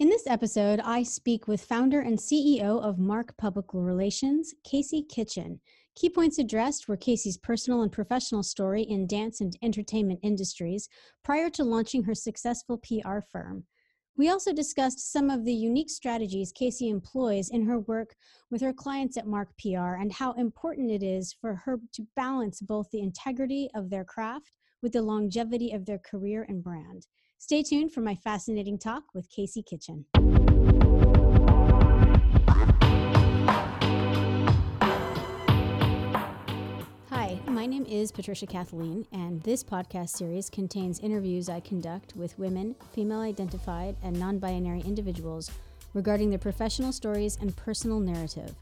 In this episode, I speak with founder and CEO of Marque Public Relations, Casey Kitchen. Key points addressed were Casey's personal and professional story in dance and entertainment industries prior to launching her successful PR firm. We also discussed some of the unique strategies Casey employs in her work with her clients at Marque PR and how important it is for her to balance both the integrity of their craft with the longevity of their career and brand. Stay tuned for my fascinating talk with Casey Kitchen. Hi, my name is Patricia Kathleen, and this podcast series contains interviews I conduct with women, female-identified, and non-binary individuals regarding their professional stories and personal narrative.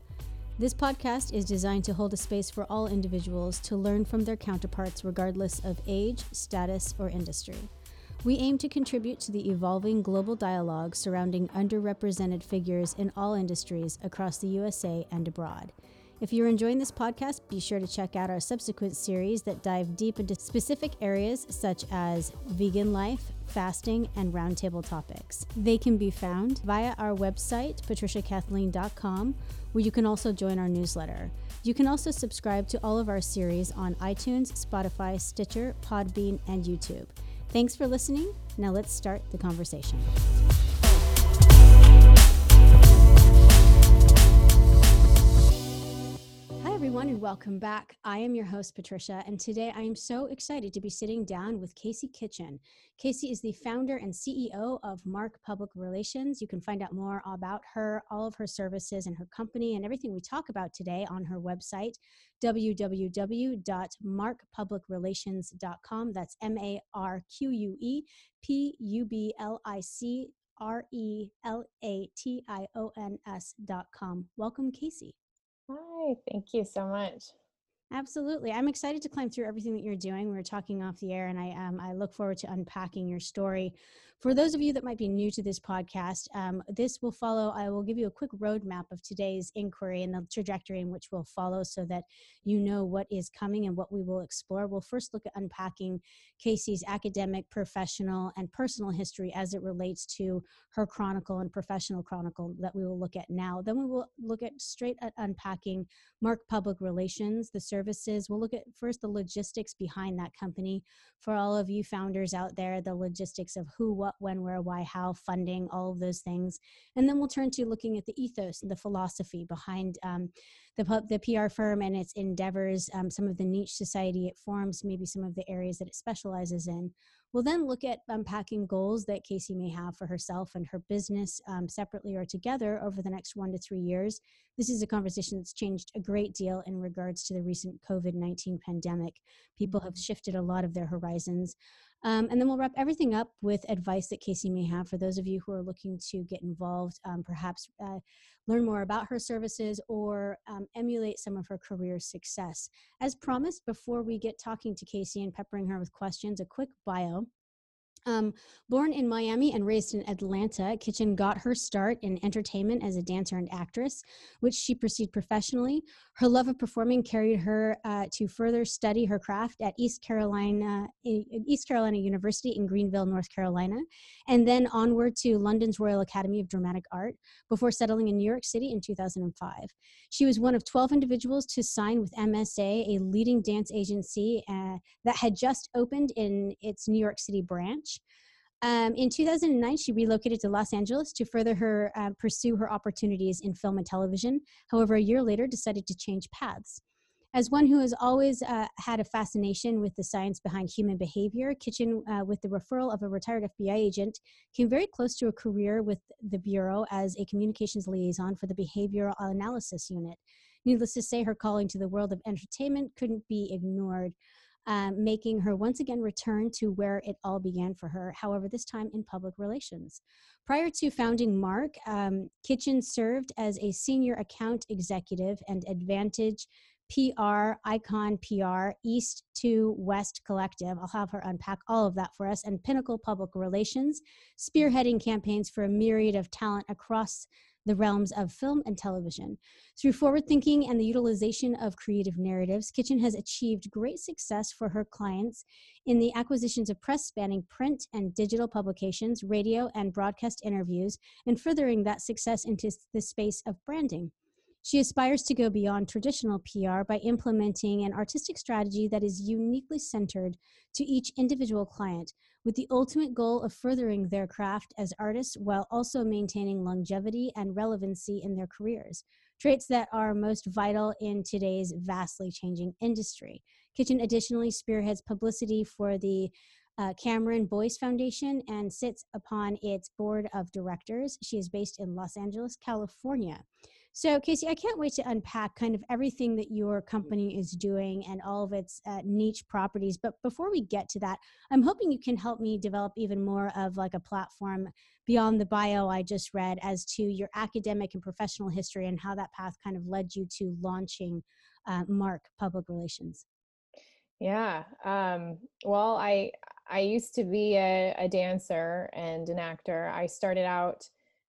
This podcast is designed to hold a space for all individuals to learn from their counterparts regardless of age, status, or industry. We aim to contribute to the evolving global dialogue surrounding underrepresented figures in all industries across the USA and abroad. If you're enjoying this podcast, be sure to check out our subsequent series that dive deep into specific areas such as vegan life, fasting, and roundtable topics. They can be found via our website, patriciakathleen.com, where you can also join our newsletter. You can also subscribe to all of our series on iTunes, Spotify, Stitcher, Podbean, and YouTube. Thanks for listening. Now let's start the conversation. Everyone, and welcome back. I am your host, Patricia, and today I am so excited to be sitting down with Casey Kitchen. Casey is the founder and CEO of Marque Public Relations. You can find out more about her, all of her services, and her company, and everything we talk about today on her website, www.marquepublicrelations.com. That's marquepublicrelations.com. Welcome, Casey. Hi, thank you so much. Absolutely. I'm excited to climb through everything that you're doing. We were talking off the air, and I look forward to unpacking your story. For those of you that might be new to this podcast, this will follow. I will give you a quick roadmap of today's inquiry and the trajectory in which we'll follow so that you know what is coming and what we will explore. We'll first look at unpacking Casey's academic, professional, and personal history as it relates to her chronicle and professional chronicle that we will look at now. Then we will look at straight at unpacking Marque Public Relations, the services. We'll look at first the logistics behind that company. For all of you founders out there, the logistics of who, what, when, where, why, how, funding, all of those things. And then we'll turn to looking at the ethos and the philosophy behind the PR firm and its endeavors, some of the niche society it forms, maybe some of the areas that it specializes in. We'll then look at unpacking goals that Casey may have for herself and her business separately or together over the next 1 to 3 years. This is a conversation that's changed a great deal in regards to the recent COVID-19 pandemic. People have shifted a lot of their horizons. And then we'll wrap everything up with advice that Casey may have for those of you who are looking to get involved, perhaps learn more about her services or emulate some of her career success. As promised, before we get talking to Casey and peppering her with questions, a quick bio. Born in Miami and raised in Atlanta, Kitchen got her start in entertainment as a dancer and actress, which she pursued professionally. Her love of performing carried her to further study her craft at East Carolina University in Greenville, North Carolina, and then onward to London's Royal Academy of Dramatic Art before settling in New York City in 2005. She was one of 12 individuals to sign with MSA, a leading dance agency that had just opened in its New York City branch. In 2009, she relocated to Los Angeles to further her pursue her opportunities in film and television. However, a year later, decided to change paths. As one who has always had a fascination with the science behind human behavior, Kitchen, with the referral of a retired FBI agent, came very close to a career with the Bureau as a communications liaison for the Behavioral Analysis Unit. Needless to say, her calling to the world of entertainment couldn't be ignored. Making her once again return to where it all began for her, however, this time in public relations. Prior to founding Marque, Kitchen served as a senior account executive and Advantage PR, Icon PR, East to West Collective. I'll have her unpack all of that for us, and Pinnacle Public Relations, spearheading campaigns for a myriad of talent across the realms of film and television. Through forward thinking and the utilization of creative narratives, Kitchen has achieved great success for her clients in the acquisitions of press spanning print and digital publications, radio and broadcast interviews, and furthering that success into the space of branding. She aspires to go beyond traditional PR by implementing an artistic strategy that is uniquely centered to each individual client, with the ultimate goal of furthering their craft as artists while also maintaining longevity and relevancy in their careers, traits that are most vital in today's vastly changing industry. Kitchen additionally spearheads publicity for the Cameron Boyce Foundation and sits upon its board of directors. She is based in Los Angeles, California. So Casey, I can't wait to unpack kind of everything that your company is doing and all of its niche properties. But before we get to that, I'm hoping you can help me develop even more of like a platform beyond the bio I just read as to your academic and professional history and how that path kind of led you to launching Marque Public Relations. Yeah, well, I used to be a dancer and an actor. I started out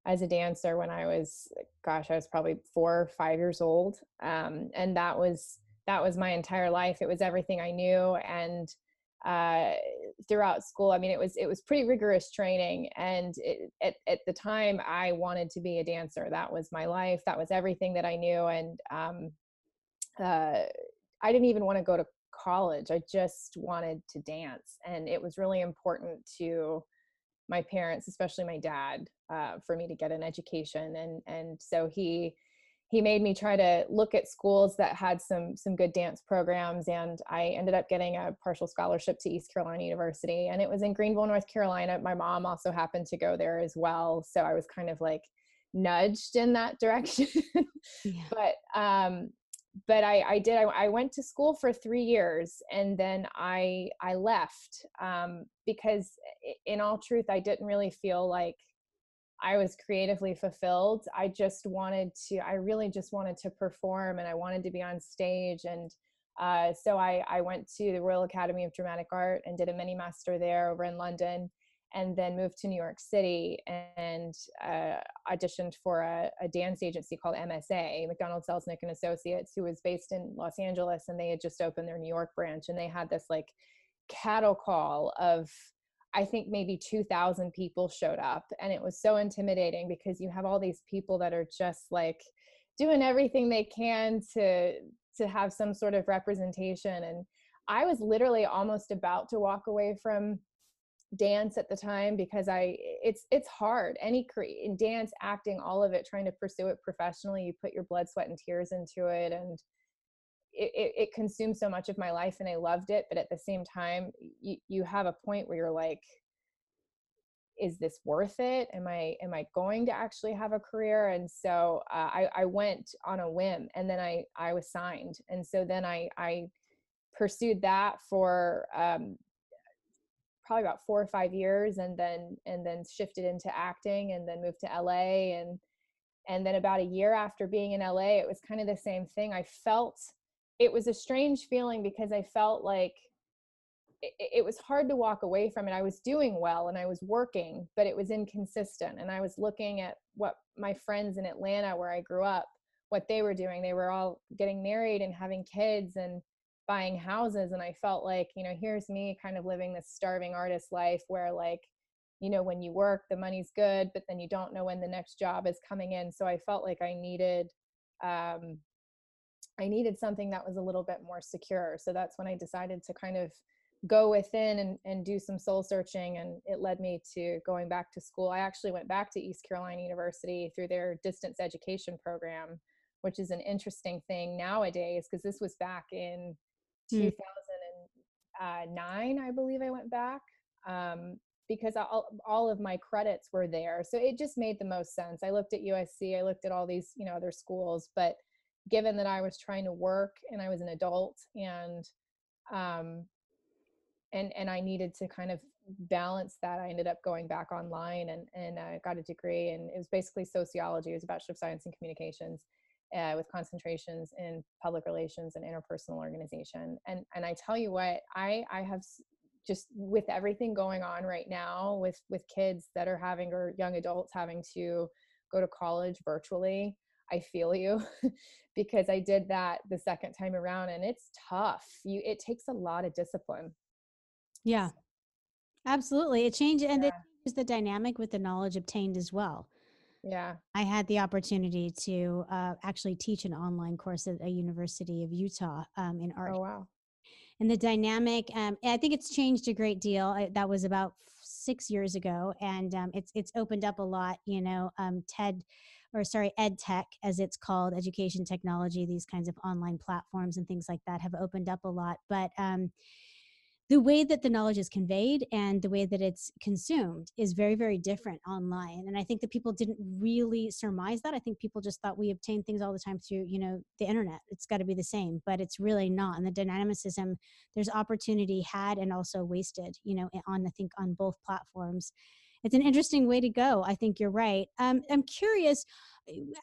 as a dancer when I was, gosh, I was probably 4 or 5 years old. And that was my entire life. It was everything I knew. And throughout school, I mean, it was pretty rigorous training. And at the time I wanted to be a dancer. That was my life. That was everything that I knew. And I didn't even want to go to college. I just wanted to dance. And it was really important to my parents, especially my dad, for me to get an education. And so he made me try to look at schools that had some good dance programs. And I ended up getting a partial scholarship to East Carolina University. And it was in Greenville, North Carolina. My mom also happened to go there as well. So I was kind of like nudged in that direction. Yeah. But I went to school for 3 years and then I left because in all truth, I didn't really feel like I was creatively fulfilled. I really just wanted to perform and I wanted to be on stage. And so I went to the Royal Academy of Dramatic Art and did a mini master there over in London and then moved to New York City and auditioned for a dance agency called MSA, McDonald Selknick and Associates, who was based in Los Angeles, and they had just opened their New York branch, and they had this like cattle call of, I think maybe 2,000 people showed up, and it was so intimidating because you have all these people that are just like doing everything they can to have some sort of representation, and I was literally almost about to walk away from dance at the time because it's hard, in dance, acting, all of it, trying to pursue it professionally. You put your blood, sweat, and tears into it, and it consumed so much of my life, and I loved it. But at the same time, you have a point where you're like, is this worth it? Am I going to actually have a career? And so I went on a whim, and then I was signed, and so then I pursued that for probably about 4 or 5 years, and then shifted into acting, and then moved to LA, and then about a year after being in LA, it was kind of the same thing. It was a strange feeling because I felt like it was hard to walk away from it. I was doing well and I was working, but it was inconsistent. And I was looking at what my friends in Atlanta, where I grew up, what they were doing. They were all getting married and having kids and buying houses. And I felt like, you know, here's me kind of living this starving artist life where, like, you know, when you work, the money's good, but then you don't know when the next job is coming in. So I felt like I needed something that was a little bit more secure. So that's when I decided to kind of go within and do some soul searching. And it led me to going back to school. I actually went back to East Carolina University through their distance education program, which is an interesting thing nowadays, because this was back in 2009, I believe I went back, because all of my credits were there. So it just made the most sense. I looked at USC, I looked at all these, you know, other schools, but given that I was trying to work and I was an adult and I needed to kind of balance that, I ended up going back online and got a degree, and it was basically sociology. It was a Bachelor of Science in Communications with concentrations in public relations and interpersonal organization. And I tell you what, I have just, with everything going on right now with kids that are having, or young adults having to go to college virtually, I feel you, because I did that the second time around, and it's tough. It takes a lot of discipline. Yeah, absolutely. It changed, and it changes the dynamic with the knowledge obtained as well. Yeah. I had the opportunity to actually teach an online course at a University of Utah in art. Oh, wow. And the dynamic, I think it's changed a great deal. That was about 6 years ago, and it's opened up a lot, you know, ed tech, as it's called, education technology, these kinds of online platforms and things like that have opened up a lot. But the way that the knowledge is conveyed and the way that it's consumed is very, very different online. And I think that people didn't really surmise that. I think people just thought we obtain things all the time through, you know, the internet. It's got to be the same, but it's really not. And the dynamicism, there's opportunity had and also wasted, you know, on both platforms. It's an interesting way to go. I think you're right. I'm curious,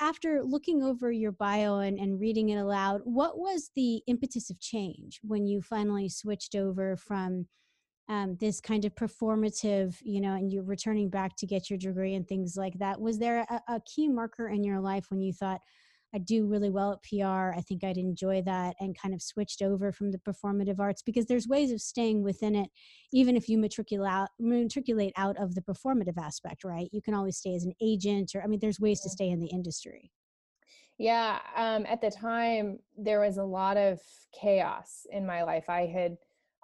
after looking over your bio and reading it aloud, what was the impetus of change when you finally switched over from this kind of performative, you know, and you're returning back to get your degree and things like that? Was there a key marker in your life when you thought, I do really well at PR, I think I'd enjoy that, and kind of switched over from the performative arts? Because there's ways of staying within it, even if you matriculate out of the performative aspect, right? You can always stay as an agent, or, I mean, there's ways to stay in the industry. Yeah, at the time, there was a lot of chaos in my life. I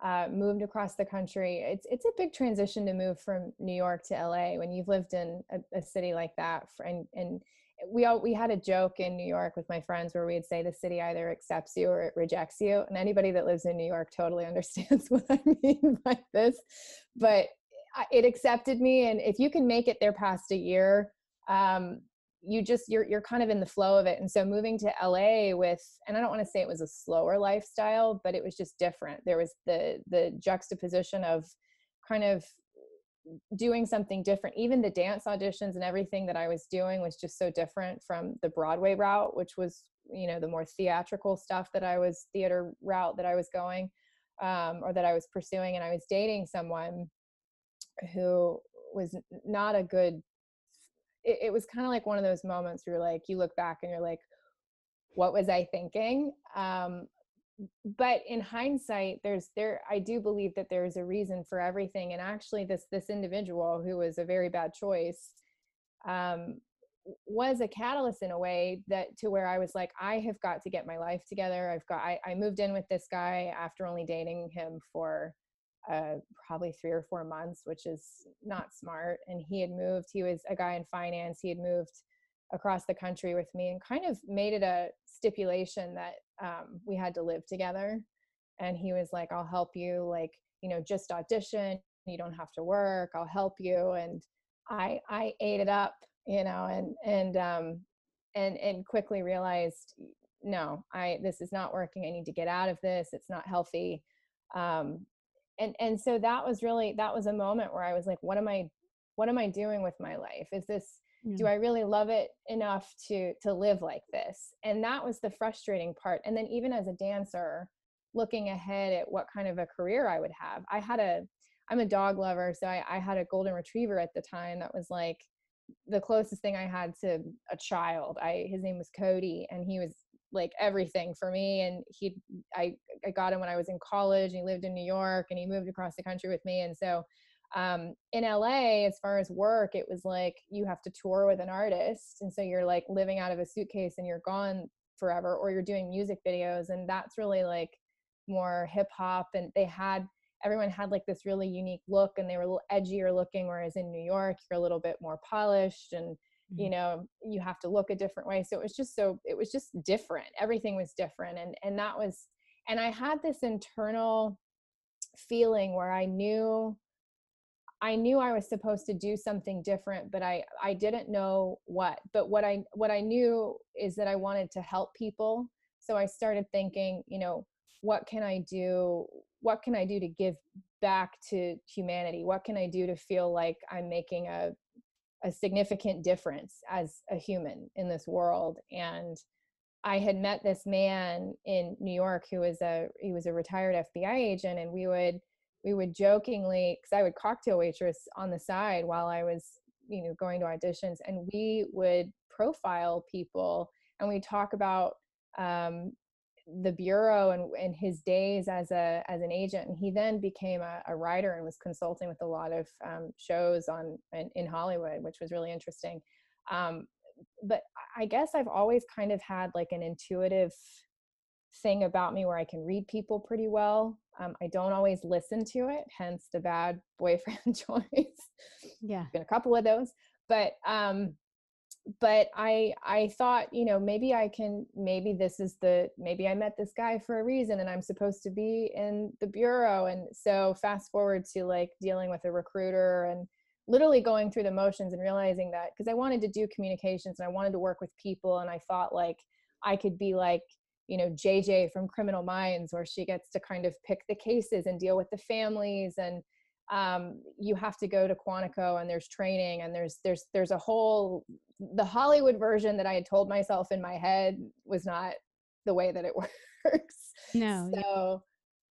had moved across the country. It's a big transition to move from New York to LA when you've lived in a city like that, and we had a joke in New York with my friends where we'd say the city either accepts you or it rejects you. And anybody that lives in New York totally understands what I mean by this, but it accepted me. And if you can make it there past a year, you're kind of in the flow of it. And so moving to LA and I don't want to say it was a slower lifestyle, but it was just different. There was the juxtaposition of kind of doing something different. Even the dance auditions and everything that I was doing was just so different from the Broadway route, which was, you know, the more theatrical stuff theater route that I was going, or that I was pursuing. And I was dating someone who was not a good, it was kind of like one of those moments where you're like, you look back and you're like, what was I thinking? But in hindsight, I do believe that there's a reason for everything. And actually this individual, who was a very bad choice, was a catalyst in a way to where I was like, I have got to get my life together. I moved in with this guy after only dating him for probably 3 or 4 months, which is not smart. And he was a guy in finance. He had moved across the country with me and kind of made it a stipulation that we had to live together. And he was like, I'll help you, like, you know, just audition, you don't have to work, I'll help you. And I ate it up, you know, and quickly realized, no, this is not working. I need to get out of this. It's not healthy. And so that was a moment where I was like, what am I doing with my life? Is this, do I really love it enough to live like this? And that was the frustrating part. And then even as a dancer, looking ahead at what kind of a career I would have, I'm a dog lover. So I had a golden retriever at the time that was like the closest thing I had to a child. His name was Cody, and he was like everything for me. And I got him when I was in college, and he lived in New York, and he moved across the country with me. And so in LA, as far as work, it was like, you have to tour with an artist. And so you're like living out of a suitcase and you're gone forever, or you're doing music videos. And that's really like more hip hop. And everyone had like this really unique look, and they were a little edgier looking. Whereas in New York, you're a little bit more polished, and, you know, you have to look a different way. So it was just different. Everything was different. And I had this internal feeling where I knew I was supposed to do something different, but I didn't know what. But what I knew is that I wanted to help people. So I started thinking, you know, what can I do? What can I do to give back to humanity? What can I do to feel like I'm making a significant difference as a human in this world? And I had met this man in New York who was a retired FBI agent, and we would jokingly, because I would cocktail waitress on the side while I was you know, going to auditions, and we would profile people, and we talk about the bureau and his days as an agent. And he then became a writer and was consulting with a lot of shows in Hollywood, which was really interesting. But I guess I've always kind of had like an intuitive thing about me where I can read people pretty well. I don't always listen to it, hence the bad boyfriend choice. Yeah, been a couple of those, but I thought, you know, maybe I met this guy for a reason, and I'm supposed to be in the bureau. And so fast forward to like dealing with a recruiter and literally going through the motions and realizing that, because I wanted to do communications and I wanted to work with people, and I thought like I could be like, you know, JJ from Criminal Minds, where she gets to kind of pick the cases and deal with the families. And you have to go to Quantico, and there's training, and there's a whole, the Hollywood version that I had told myself in my head was not the way that it works. No. So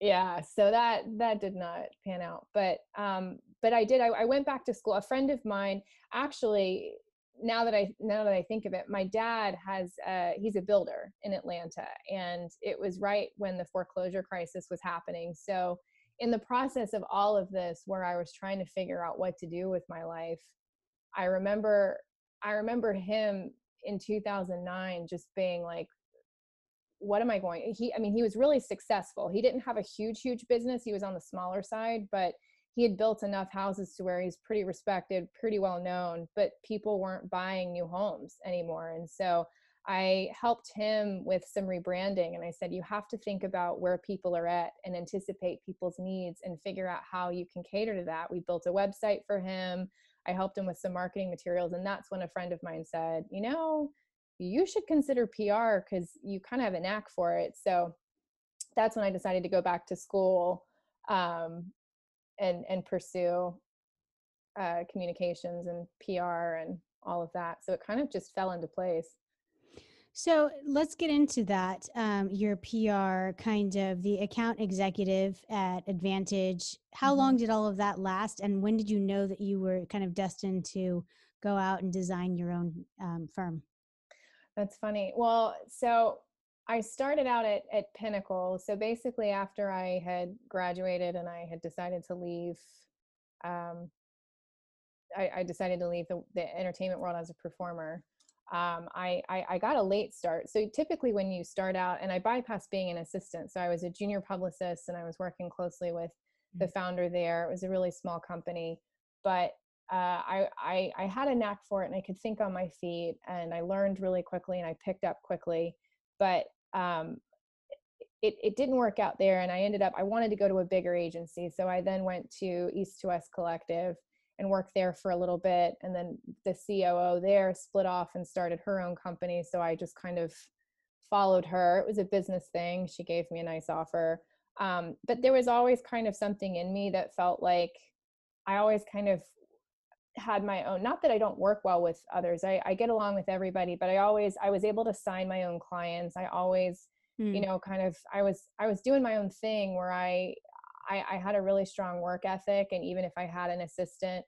yeah, so that did not pan out. But I did, I went back to school. A friend of mine, actually, now that I think of it, my dad has, he's a builder in Atlanta, and it was right when the foreclosure crisis was happening. So in the process of all of this, where I was trying to figure out what to do with my life, I remember him in 2009 just being like, what am I going? He was really successful. He didn't have a huge business. He was on the smaller side, but he had built enough houses to where he's pretty respected, pretty well known, but people weren't buying new homes anymore. And so I helped him with some rebranding, and I said, you have to think about where people are at and anticipate people's needs and figure out how you can cater to that. We built a website for him. I helped him with some marketing materials. And that's when a friend of mine said, you know, you should consider PR because you kind of have a knack for it. So that's when I decided to go back to school and pursue communications and PR and all of that. So it kind of just fell into place. So let's get into that. Your PR, kind of the account executive at Advantage. How long did all of that last? And when did you know that you were kind of destined to go out and design your own firm? That's funny. Well, so I started out at Pinnacle. So basically after I had graduated and I had decided to leave, I decided to leave the entertainment world as a performer. I got a late start. So typically when you start out, and I bypassed being an assistant. So I was a junior publicist, and I was working closely with the founder there. It was a really small company, but I had a knack for it, and I could think on my feet, and I learned really quickly, and I picked up quickly, but it didn't work out there. And I wanted to go to a bigger agency. So I then went to East to West Collective and worked there for a little bit. And then the COO there split off and started her own company. So I just kind of followed her. It was a business thing. She gave me a nice offer. But there was always kind of something in me that felt like I always kind of had my own, not that I don't work well with others. I get along with everybody, but I was able to sign my own clients. I always, you know, kind of, I was doing my own thing where I had a really strong work ethic. And even if I had an assistant,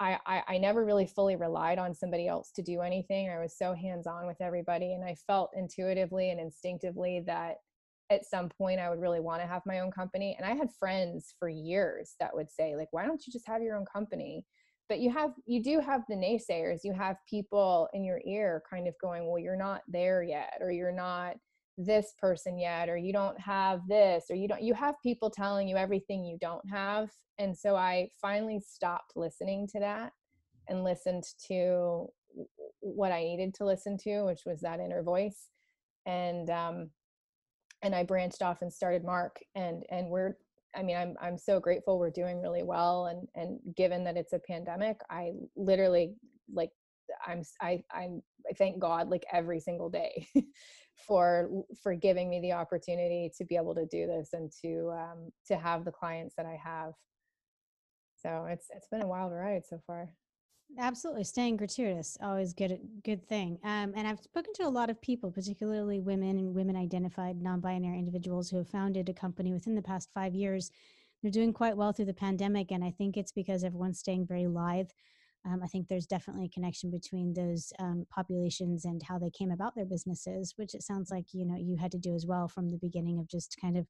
I never really fully relied on somebody else to do anything. I was so hands-on with everybody. And I felt intuitively and instinctively that at some point I would really want to have my own company. And I had friends for years that would say like, why don't you just have your own company? But you do have the naysayers. You have people in your ear kind of going, well, you're not there yet, or you're not this person yet, or you don't have this, or you have people telling you everything you don't have. And so I finally stopped listening to that and listened to what I needed to listen to, which was that inner voice. And I branched off and started Marque, and I'm so grateful we're doing really well. And given that it's a pandemic, I literally like, I thank God like every single day for giving me the opportunity to be able to do this and to have the clients that I have. So it's been a wild ride so far. Absolutely. Staying gratuitous, always good thing. And I've spoken to a lot of people, particularly women and women identified non-binary individuals who have founded a company within the past 5 years. They're doing quite well through the pandemic. And I think it's because everyone's staying very lithe I think there's definitely a connection between those populations and how they came about their businesses, which it sounds like, you know, you had to do as well from the beginning of just kind of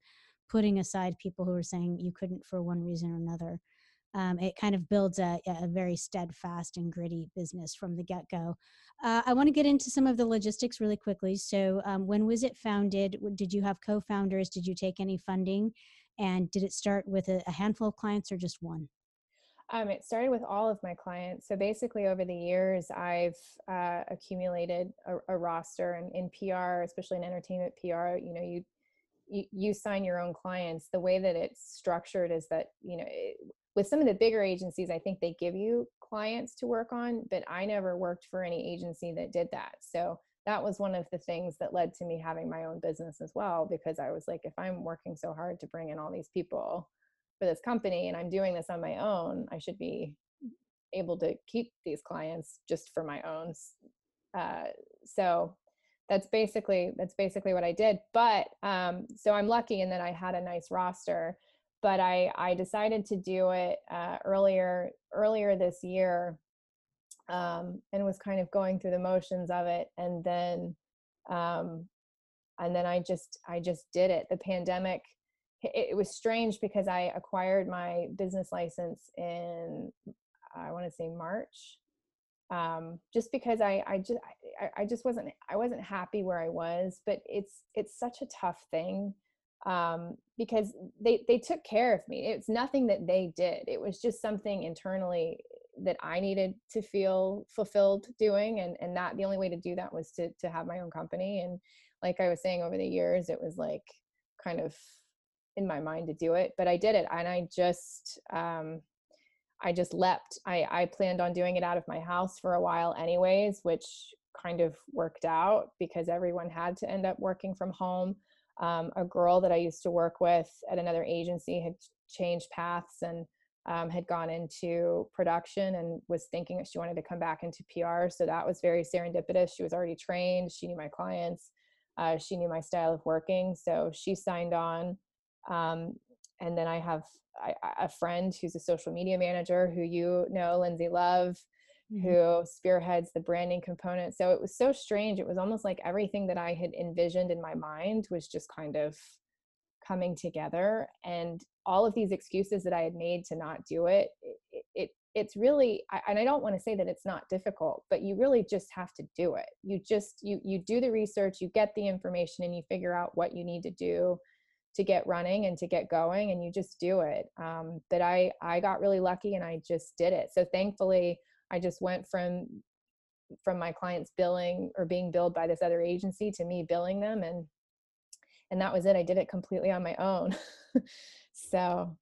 putting aside people who were saying you couldn't for one reason or another. It kind of builds a very steadfast and gritty business from the get-go. I want to get into some of the logistics really quickly. So when was it founded? Did you have co-founders? Did you take any funding? And did it start with a handful of clients or just one? It started with all of my clients. So basically over the years, I've accumulated a roster, and in PR, especially in entertainment PR, you know, you sign your own clients. The way that it's structured is that, you know, with some of the bigger agencies, I think they give you clients to work on, but I never worked for any agency that did that. So that was one of the things that led to me having my own business as well, because I was like, if I'm working so hard to bring in all these people for this company and I'm doing this on my own, I should be able to keep these clients just for my own. So that's basically what I did. But so I'm lucky in that I had a nice roster. But I decided to do it earlier this year, and was kind of going through the motions of it, and then I just did it. The pandemic, it was strange because I acquired my business license in, I want to say March, just because I wasn't happy where I was. But it's such a tough thing. Because they took care of me. It's nothing that they did. It was just something internally that I needed to feel fulfilled doing. And that the only way to do that was to have my own company. And like I was saying, over the years, it was like kind of in my mind to do it, but I did it. And I just leapt. I planned on doing it out of my house for a while anyways, which kind of worked out because everyone had to end up working from home. A girl that I used to work with at another agency had changed paths and had gone into production and was thinking that she wanted to come back into PR. So that was very serendipitous. She was already trained. She knew my clients. She knew my style of working. So she signed on. And then I have a friend who's a social media manager who, you know, Lindsay Love, mm-hmm. who spearheads the branding component. So it was so strange. It was almost like everything that I had envisioned in my mind was just kind of coming together, and all of these excuses that I had made to not do it, it's really, and I don't want to say that it's not difficult, but you really just have to do it. You just, you do the research, you get the information, and you figure out what you need to do to get running and to get going, and you just do it. But I got really lucky and I just did it. So thankfully, I just went from my clients billing or being billed by this other agency to me billing them. And that was it. I did it completely on my own. So.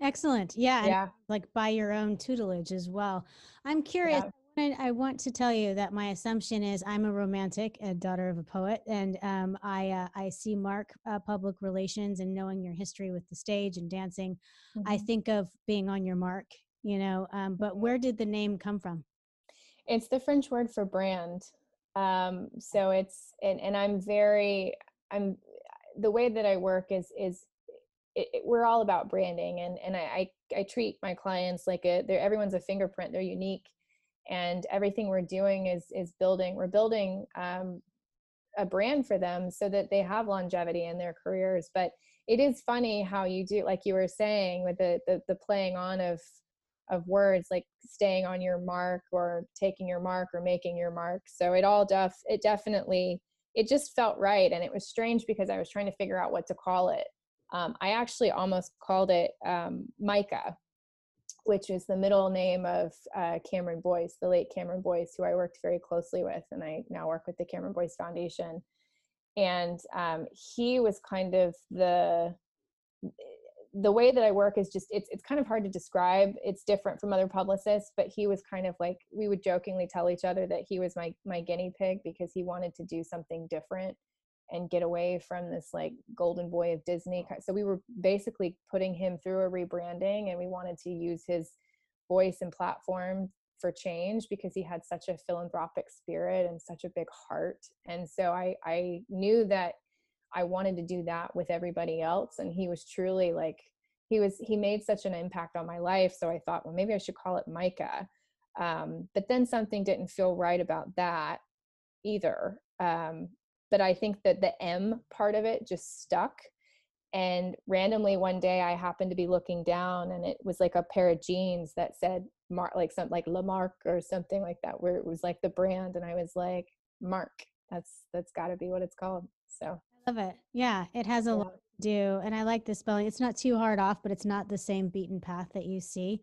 Excellent. Yeah. Yeah. And, like, by your own tutelage as well. I'm curious. Yeah. I want to tell you that my assumption is I'm a romantic and daughter of a poet, and I see Marque Public Relations and knowing your history with the stage and dancing. Mm-hmm. I think of being on your mark. You know, but where did the name come from? It's the French word for brand. So it's, and I'm the way that I work is we're all about branding, and I treat my clients like everyone's a fingerprint. They're unique, and everything we're doing is building a brand for them so that they have longevity in their careers. But it is funny how you do, like you were saying, with the playing on of words, like staying on your mark or taking your mark or making your mark. So it just felt right. And it was strange because I was trying to figure out what to call it. I actually almost called it Micah, which is the middle name of Cameron Boyce, the late Cameron Boyce, who I worked very closely with. And I now work with the Cameron Boyce Foundation. And he was kind of the way that I work is just, it's kind of hard to describe. It's different from other publicists, but he was kind of like, we would jokingly tell each other that he was my guinea pig because he wanted to do something different and get away from this like golden boy of Disney. So we were basically putting him through a rebranding, and we wanted to use his voice and platform for change because he had such a philanthropic spirit and such a big heart. And so I knew that I wanted to do that with everybody else. And he was truly like, he made such an impact on my life. So I thought, well, maybe I should call it Micah. But then something didn't feel right about that either. But I think that the M part of it just stuck. And randomly one day I happened to be looking down, and it was like a pair of jeans that said like La Marque or something like that, where it was like the brand. And I was like, Marque, that's gotta be what it's called. So I love it. Yeah. It has a lot to do. And I like the spelling. It's not too hard off, but it's not the same beaten path that you see.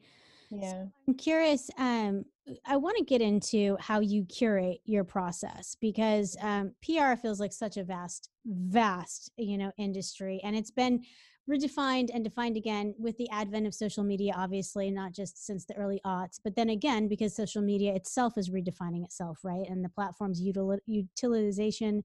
Yeah. So I'm curious. I want to get into how you curate your process, because PR feels like such a vast, industry, and it's been redefined and defined again with the advent of social media, obviously, not just since the early aughts, but then again, because social media itself is redefining itself, right? And the platform's utilization,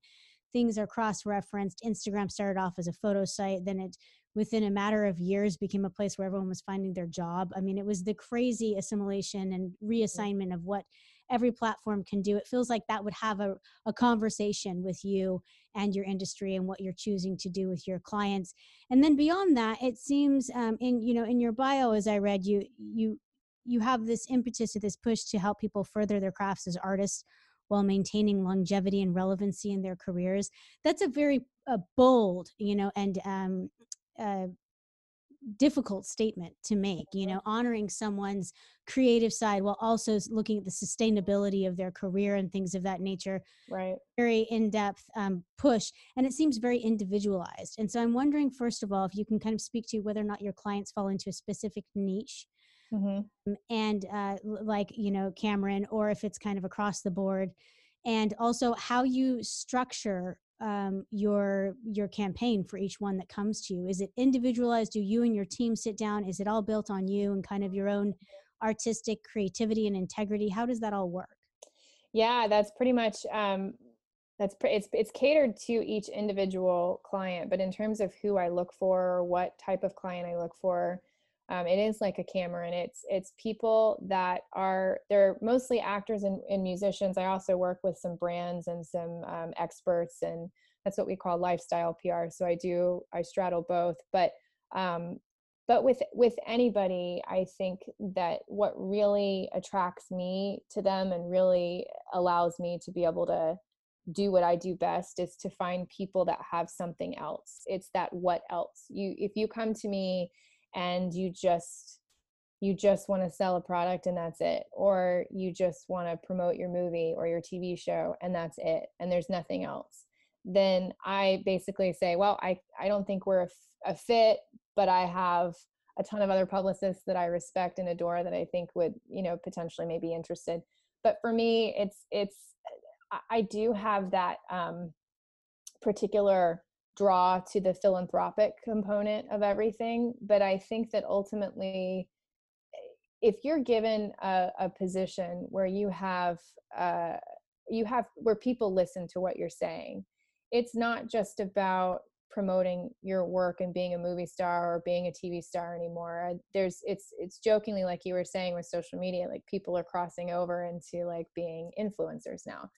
things are cross-referenced. Instagram started off as a photo site, then it within a matter of years became a place where everyone was finding their job. I mean, it was the crazy assimilation and reassignment of what every platform can do. It feels like that would have a conversation with you and your industry and what you're choosing to do with your clients. And then beyond that, it seems in your bio, as I read, you have this impetus or this push to help people further their crafts as artists while maintaining longevity and relevancy in their careers. That's a very bold, difficult statement to make, honoring someone's creative side while also looking at the sustainability of their career and things of that nature. Right. Very in-depth push. And it seems very individualized. And so I'm wondering, first of all, if you can kind of speak to whether or not your clients fall into a specific niche. Mm-hmm. And Cameron, or if it's kind of across the board, and also how you structure your campaign for each one that comes to you. Is it individualized? Do you and your team sit down? Is it all built on you and kind of your own artistic creativity and integrity? How does that all work? Yeah, that's pretty much, it's catered to each individual client, but in terms of who I look for, what type of client I look for, it is like a Cameron. It's people that they're mostly actors and musicians. I also work with some brands and some experts, and that's what we call lifestyle PR. So I straddle both, but with anybody, I think that what really attracts me to them and really allows me to be able to do what I do best is to find people that have something else. It's that what else. If you come to me and you just want to sell a product and that's it, or you just want to promote your movie or your TV show and that's it, and there's nothing else, then I basically say, well, I don't think we're a fit, but I have a ton of other publicists that I respect and adore that I think would, potentially may be interested. But for me, it's I do have that particular draw to the philanthropic component of everything. But I think that ultimately, if you're given a position where where people listen to what you're saying, it's not just about promoting your work and being a movie star or being a TV star anymore. It's jokingly, like you were saying with social media, like people are crossing over into like being influencers now.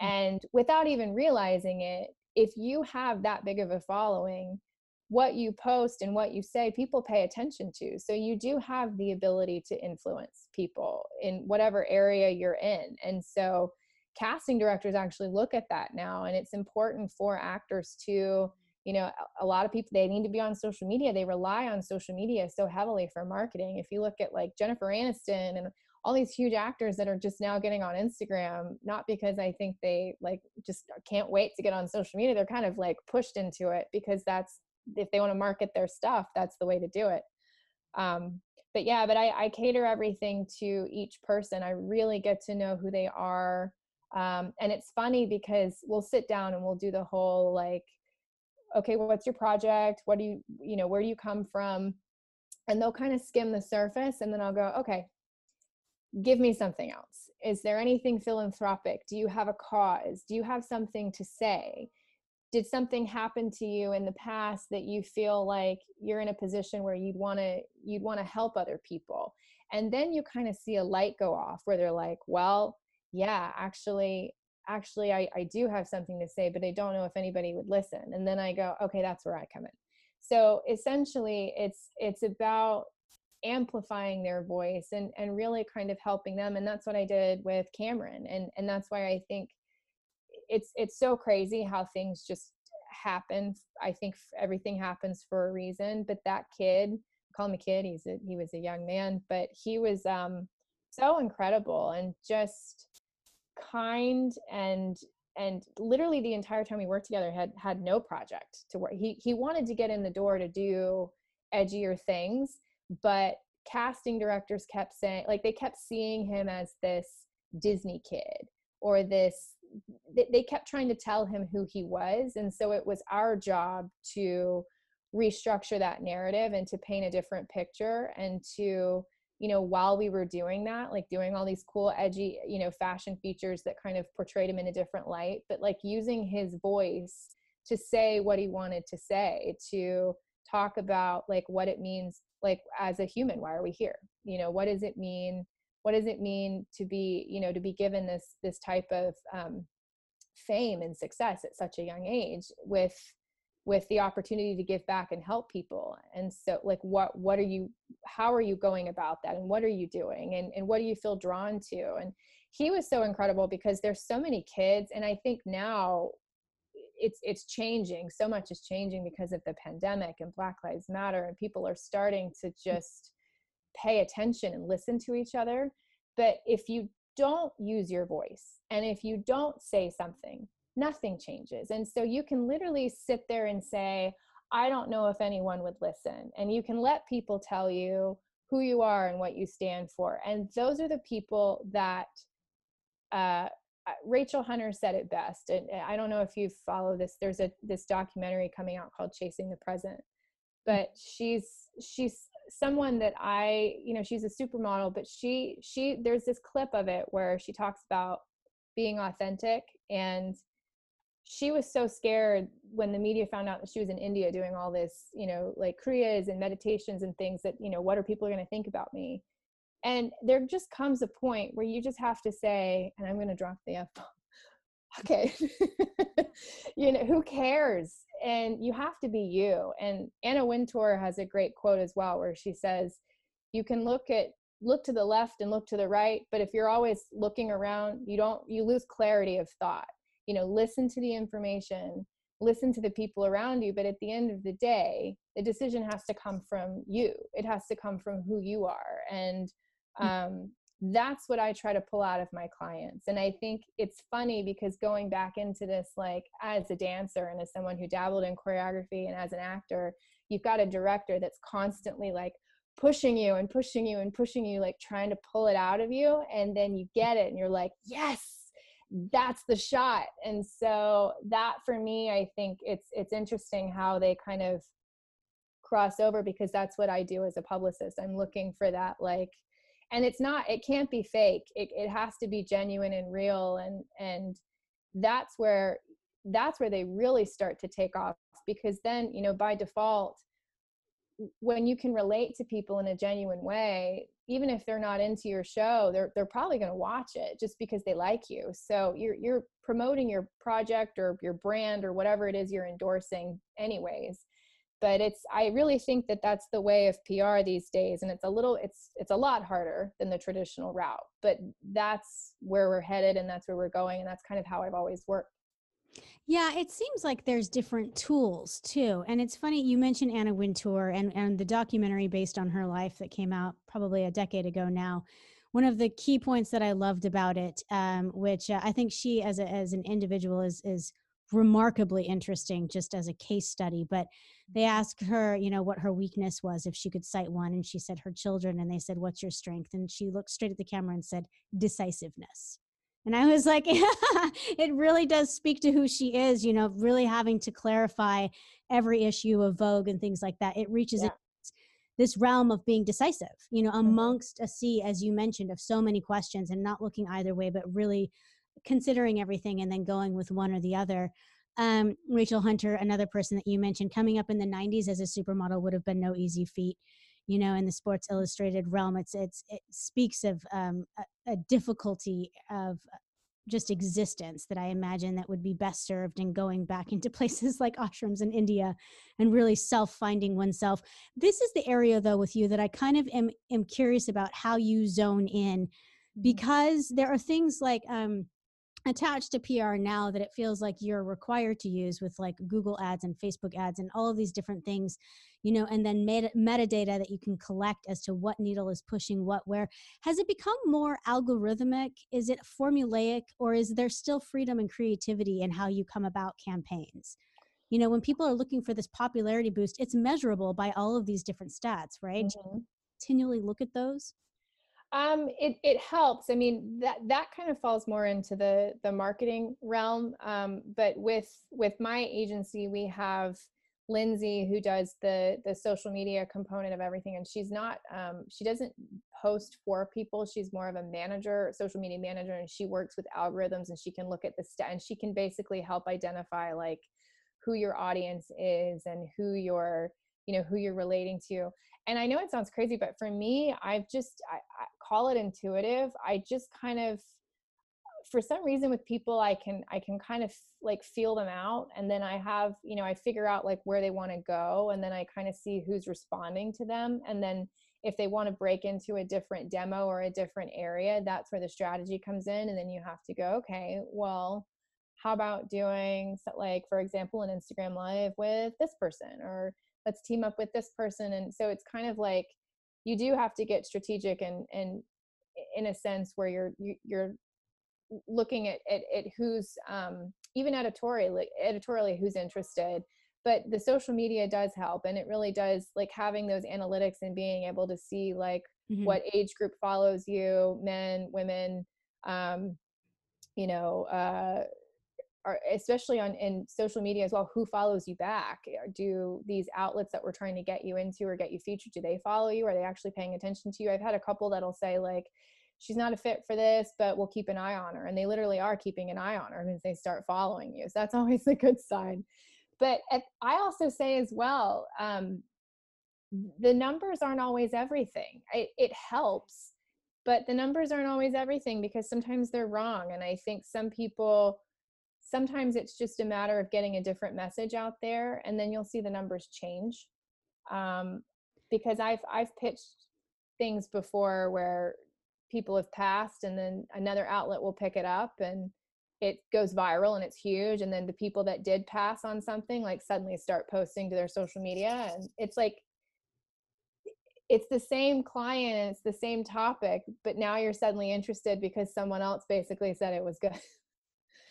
And without even realizing it, if you have that big of a following, what you post and what you say, people pay attention to. So you do have the ability to influence people in whatever area you're in. And so casting directors actually look at that now. And it's important for actors to, a lot of people, they need to be on social media. They rely on social media so heavily for marketing. If you look at like Jennifer Aniston and all these huge actors that are just now getting on Instagram, not because I think they like just can't wait to get on social media. They're kind of like pushed into it because that's, if they want to market their stuff, that's the way to do it. I cater everything to each person. I really get to know who they are. And it's funny because we'll sit down and we'll do the whole like, okay, well, what's your project? What do you where do you come from? And they'll kind of skim the surface, and then I'll go, okay, give me something else. Is there anything philanthropic? Do you have a cause? Do you have something to say? Did something happen to you in the past that you feel like you're in a position where you'd want to help other people? And then you kind of see a light go off where they're like, well, yeah, actually I do have something to say, but I don't know if anybody would listen. And then I go, okay, that's where I come in. So essentially it's about amplifying their voice and really kind of helping them. And that's what I did with Cameron. And that's why I think it's so crazy how things just happen. I think everything happens for a reason, but that kid, call him a kid, he was a young man, but he was so incredible and just kind, and literally the entire time we worked together had no project to work. He wanted to get in the door to do edgier things, but casting directors kept saying, like, they kept seeing him as this Disney kid or this, they kept trying to tell him who he was. And so it was our job to restructure that narrative and to paint a different picture, and to, you know, while we were doing that, like doing all these cool, edgy, you know, fashion features that kind of portrayed him in a different light, but like using his voice to say what he wanted to say, to talk about like what it means, like as a human, why are we here? You know, what does it mean? What does it mean to be, you know, to be given this type of fame and success at such a young age with the opportunity to give back and help people? And so like, what are you, how are you going about that? And what are you doing? And what do you feel drawn to? And he was so incredible because there's so many kids. And I think now it's changing. So much is changing because of the pandemic and Black Lives Matter, and people are starting to just pay attention and listen to each other. But if you don't use your voice, and if you don't say something, nothing changes. And so you can literally sit there and say, I don't know if anyone would listen. And you can let people tell you who you are and what you stand for. And those are the people that, Rachel Hunter said it best. And I don't know if you follow this, there's this documentary coming out called Chasing the Present, but she's someone that I, you know, she's a supermodel, but she, there's this clip of it where she talks about being authentic, and she was so scared when the media found out that she was in India doing all this, you know, like kriyas and meditations and things that, you know, what are people going to think about me? And there just comes a point where you just have to say, and I'm going to drop the F-bomb, okay, you know, who cares? And you have to be you. And Anna Wintour has a great quote as well, where she says, you can look to the left and look to the right, but if you're always looking around, you lose clarity of thought. You know, listen to the information, listen to the people around you. But at the end of the day, the decision has to come from you. It has to come from who you are. And that's what I try to pull out of my clients. And I think it's funny because going back into this, like as a dancer and as someone who dabbled in choreography and as an actor, you've got a director that's constantly like pushing you and pushing you and pushing you, like trying to pull it out of you. And then you get it and you're like, yes, that's the shot. And so that for me, I think it's interesting how they kind of cross over, because that's what I do as a publicist. I'm looking for that, like, and it can't be fake. It has to be genuine and real. And that's where they really start to take off, because then, you know, by default, when you can relate to people in a genuine way, even if they're not into your show, they're probably going to watch it just because they like you. So you're promoting your project or your brand or whatever it is you're endorsing anyways. But I really think that that's the way of PR these days. And it's a lot harder than the traditional route, but that's where we're headed and that's where we're going. And that's kind of how I've always worked. Yeah, it seems like there's different tools too. And it's funny, you mentioned Anna Wintour and the documentary based on her life that came out probably a decade ago now. One of the key points that I loved about it, which I think she as an individual is remarkably interesting just as a case study, but they asked her, you know, what her weakness was, if she could cite one, and she said her children, and they said, what's your strength? And she looked straight at the camera and said, decisiveness. And I was like, it really does speak to who she is, you know, really having to clarify every issue of Vogue and things like that. It reaches this realm of being decisive, you know, amongst a sea, as you mentioned, of so many questions, and not looking either way, but really considering everything and then going with one or the other. Rachel Hunter, another person that you mentioned, coming up in the 90s as a supermodel would have been no easy feat. You know, in the Sports Illustrated realm, it speaks of a difficulty of just existence that I imagine that would be best served in going back into places like ashrams in India and really self-finding oneself. This is the area though with you that I kind of am curious about how you zone in, because there are things like attached to PR now that it feels like you're required to use with like Google ads and Facebook ads and all of these different things, you know, and then metadata that you can collect as to what needle is pushing what where. Has it become more algorithmic? Is it formulaic, or is there still freedom and creativity in how you come about campaigns? You know, when people are looking for this popularity boost, it's measurable by all of these different stats, right? Mm-hmm. Do you continually look at those? It helps. I mean, that kind of falls more into the marketing realm. But with my agency, we have Lindsay, who does the social media component of everything. And she's not, she doesn't host for people. She's more of a manager, social media manager, and she works with algorithms, and she can look at the stats, and she can basically help identify like who your audience is and who your, you know, who you're relating to. And I know it sounds crazy, but for me, I call it intuitive. I just kind of, for some reason with people, I can kind of like feel them out. And then I have, you know, I figure out like where they want to go. And then I kind of see who's responding to them. And then if they want to break into a different demo or a different area, that's where the strategy comes in. And then you have to go, okay, well, how about doing like, for example, an Instagram Live with this person, or let's team up with this person. And so it's kind of like, you do have to get strategic and in a sense where you're looking at who's, even editorially who's interested, but the social media does help. And it really does, like having those analytics and being able to see like mm-hmm. what age group follows you, men, women, you know, especially in social media as well, who follows you back? Do these outlets that we're trying to get you into or get you featured, do they follow you? Are they actually paying attention to you? I've had a couple that'll say like, she's not a fit for this, but we'll keep an eye on her. And they literally are keeping an eye on her because they start following you. So that's always a good sign. But I also say as well, the numbers aren't always everything. It helps, but the numbers aren't always everything because sometimes they're wrong. And I think sometimes it's just a matter of getting a different message out there, and then you'll see the numbers change. Because I've pitched things before where people have passed and then another outlet will pick it up and it goes viral and it's huge. And then the people that did pass on something like suddenly start posting to their social media. And it's like, it's the same client and it's the same topic, but now you're suddenly interested because someone else basically said it was good.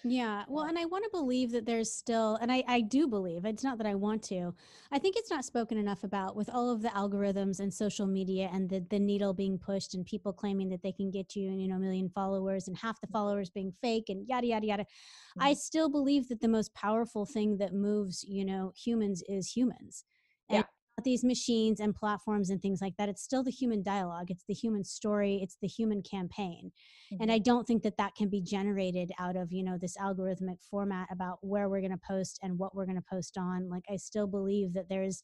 Yeah. Well, and I want to believe that there's still, and I do believe, it's not that I want to, I think it's not spoken enough about with all of the algorithms and social media and the needle being pushed and people claiming that they can get you, you know, a million followers and half the followers being fake and yada, yada, yada. Mm-hmm. I still believe that the most powerful thing that moves, you know, humans is humans. And yeah. These machines and platforms and things like that, it's still the human dialogue. It's the human story. It's the human campaign. Mm-hmm. And I don't think that that can be generated out of, you know, this algorithmic format about where we're going to post and what we're going to post on. Like, I still believe that there's,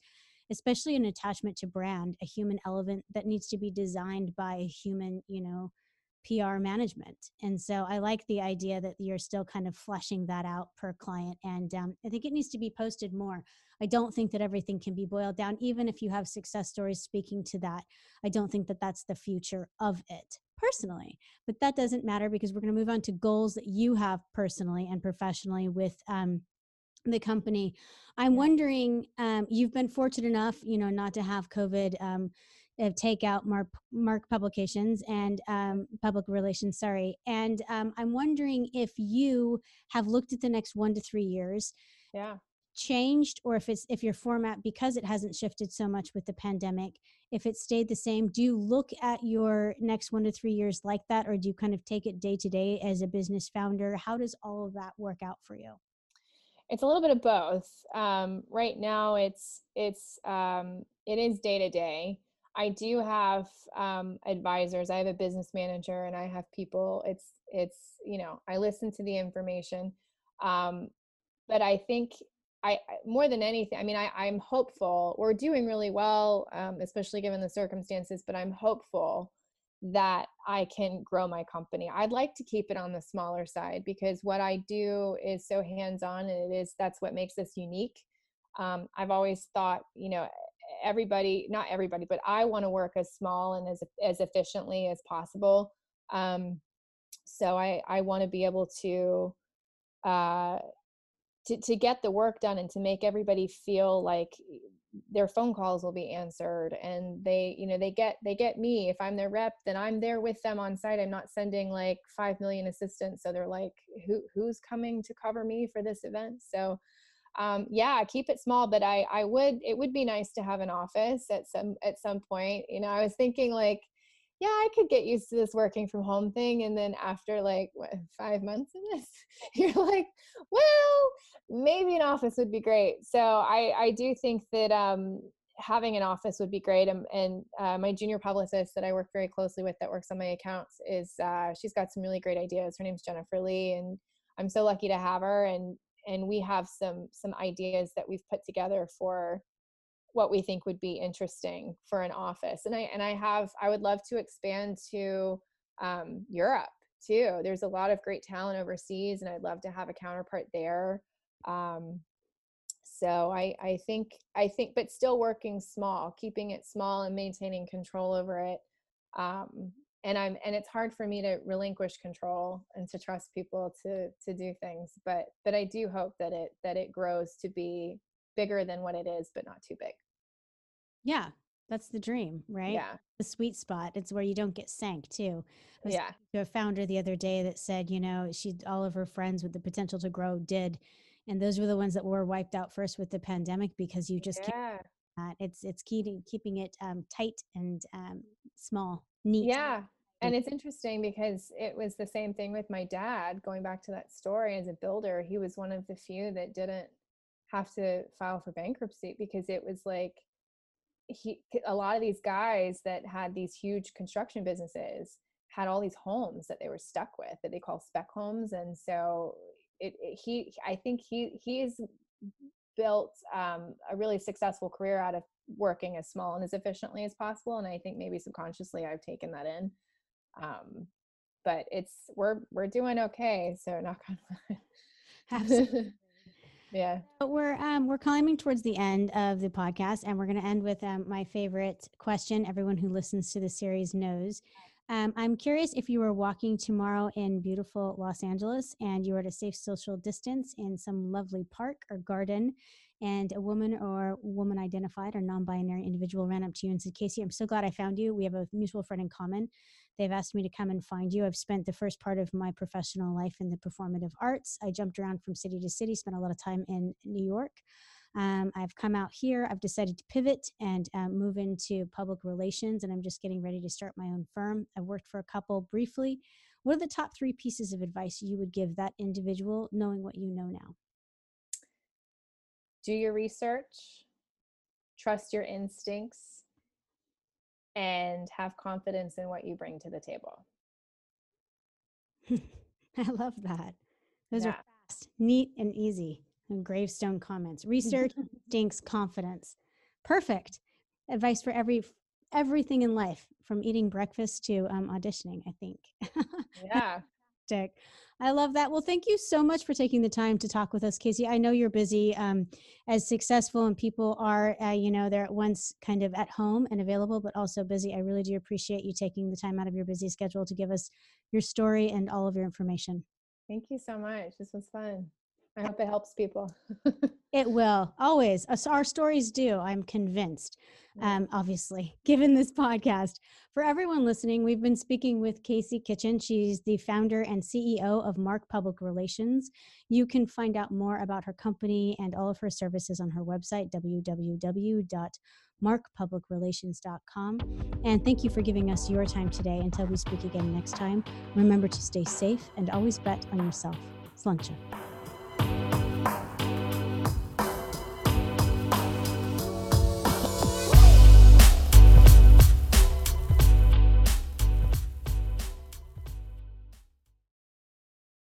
especially an attachment to brand, a human element that needs to be designed by a human, you know, PR management. And so I like the idea that you're still kind of fleshing that out per client. And I think it needs to be posted more. I don't think that everything can be boiled down, even if you have success stories speaking to that. I don't think that that's the future of it personally, but that doesn't matter because we're going to move on to goals that you have personally and professionally with the company. I'm wondering, you've been fortunate enough, you know, not to have COVID take out Marque Publications and Public Relations, sorry. And I'm wondering if you have looked at the next 1 to 3 years, changed, or if your format, because it hasn't shifted so much with the pandemic, if it stayed the same. Do you look at your next 1 to 3 years like that, or do you kind of take it day to day as a business founder? How does all of that work out for you? It's a little bit of both. Right now, it is day to day. I do have advisors. I have a business manager, and I have people. It's you know, I listen to the information, but I think I more than anything. I mean, I'm hopeful. We're doing really well, especially given the circumstances. But I'm hopeful that I can grow my company. I'd like to keep it on the smaller side because what I do is so hands-on, and that's what makes us unique. I've always thought, not everybody, but I want to work as small and as efficiently as possible. So I want to be able to get the work done and to make everybody feel like their phone calls will be answered, and they get me. If I'm their rep, then I'm there with them on site. I'm not sending like 5 million assistants, so they're like, who's coming to cover me for this event? So yeah, keep it small, but it would be nice to have an office at some point. I was thinking like, yeah, I could get used to this working from home thing. And then after like 5 months of this, you're like, well, maybe an office would be great. So I do think that, having an office would be great. And my junior publicist that I work very closely with that works on my accounts she's got some really great ideas. Her name's Jennifer Lee, and I'm so lucky to have her. And we have some ideas that we've put together for what we think would be interesting for an office. I would love to expand to Europe too. There's a lot of great talent overseas, and I'd love to have a counterpart there. So I think, but still working small, keeping it small and maintaining control over it. And it's hard for me to relinquish control and to trust people to do things, but I do hope that it grows to be bigger than what it is, but not too big. Yeah. That's the dream, right? Yeah. The sweet spot. It's where you don't get sank too. I was talking to a founder the other day that said, all of her friends with the potential to grow did. And those were the ones that were wiped out first with the pandemic, because you just can't, it's keeping it tight and small. Neat. Yeah. And it's interesting because it was the same thing with my dad, going back to that story. As a builder, he was one of the few that didn't have to file for bankruptcy, because it was like a lot of these guys that had these huge construction businesses had all these homes that they were stuck with that they call spec homes. And so he's built a really successful career out of working as small and as efficiently as possible. And I think maybe subconsciously I've taken that in, but we're doing okay. So knock on wood. Absolutely. Yeah. But we're climbing towards the end of the podcast, and we're going to end with my favorite question. Everyone who listens to the series knows. I'm curious, if you were walking tomorrow in beautiful Los Angeles and you were at a safe social distance in some lovely park or garden, and a woman or woman-identified or non-binary individual ran up to you and said, "Casey, I'm so glad I found you. We have a mutual friend in common. They've asked me to come and find you. I've spent the first part of my professional life in the performative arts. I jumped around from city to city, spent a lot of time in New York. I've come out here. I've decided to pivot and move into public relations, and I'm just getting ready to start my own firm. I've worked for a couple briefly. What are the top three pieces of advice you would give that individual, knowing what you know now?" Do your research, trust your instincts, and have confidence in what you bring to the table. I love that. Those are fast, neat, and easy. And gravestone comments. Research, instincts, confidence. Perfect advice for everything in life, from eating breakfast to auditioning, I think. Yeah. I love that. Well, thank you so much for taking the time to talk with us, Casey. I know you're busy, as successful and people are, they're at once kind of at home and available, but also busy. I really do appreciate you taking the time out of your busy schedule to give us your story and all of your information. Thank you so much. This was fun. I hope it helps people. It will, always. Our stories do, I'm convinced, obviously, given this podcast. For everyone listening, we've been speaking with Casey Kitchen. She's the founder and CEO of Marque Public Relations. You can find out more about her company and all of her services on her website, www.marquepublicrelations.com. And thank you for giving us your time today. Until we speak again next time, remember to stay safe and always bet on yourself. Sláinte.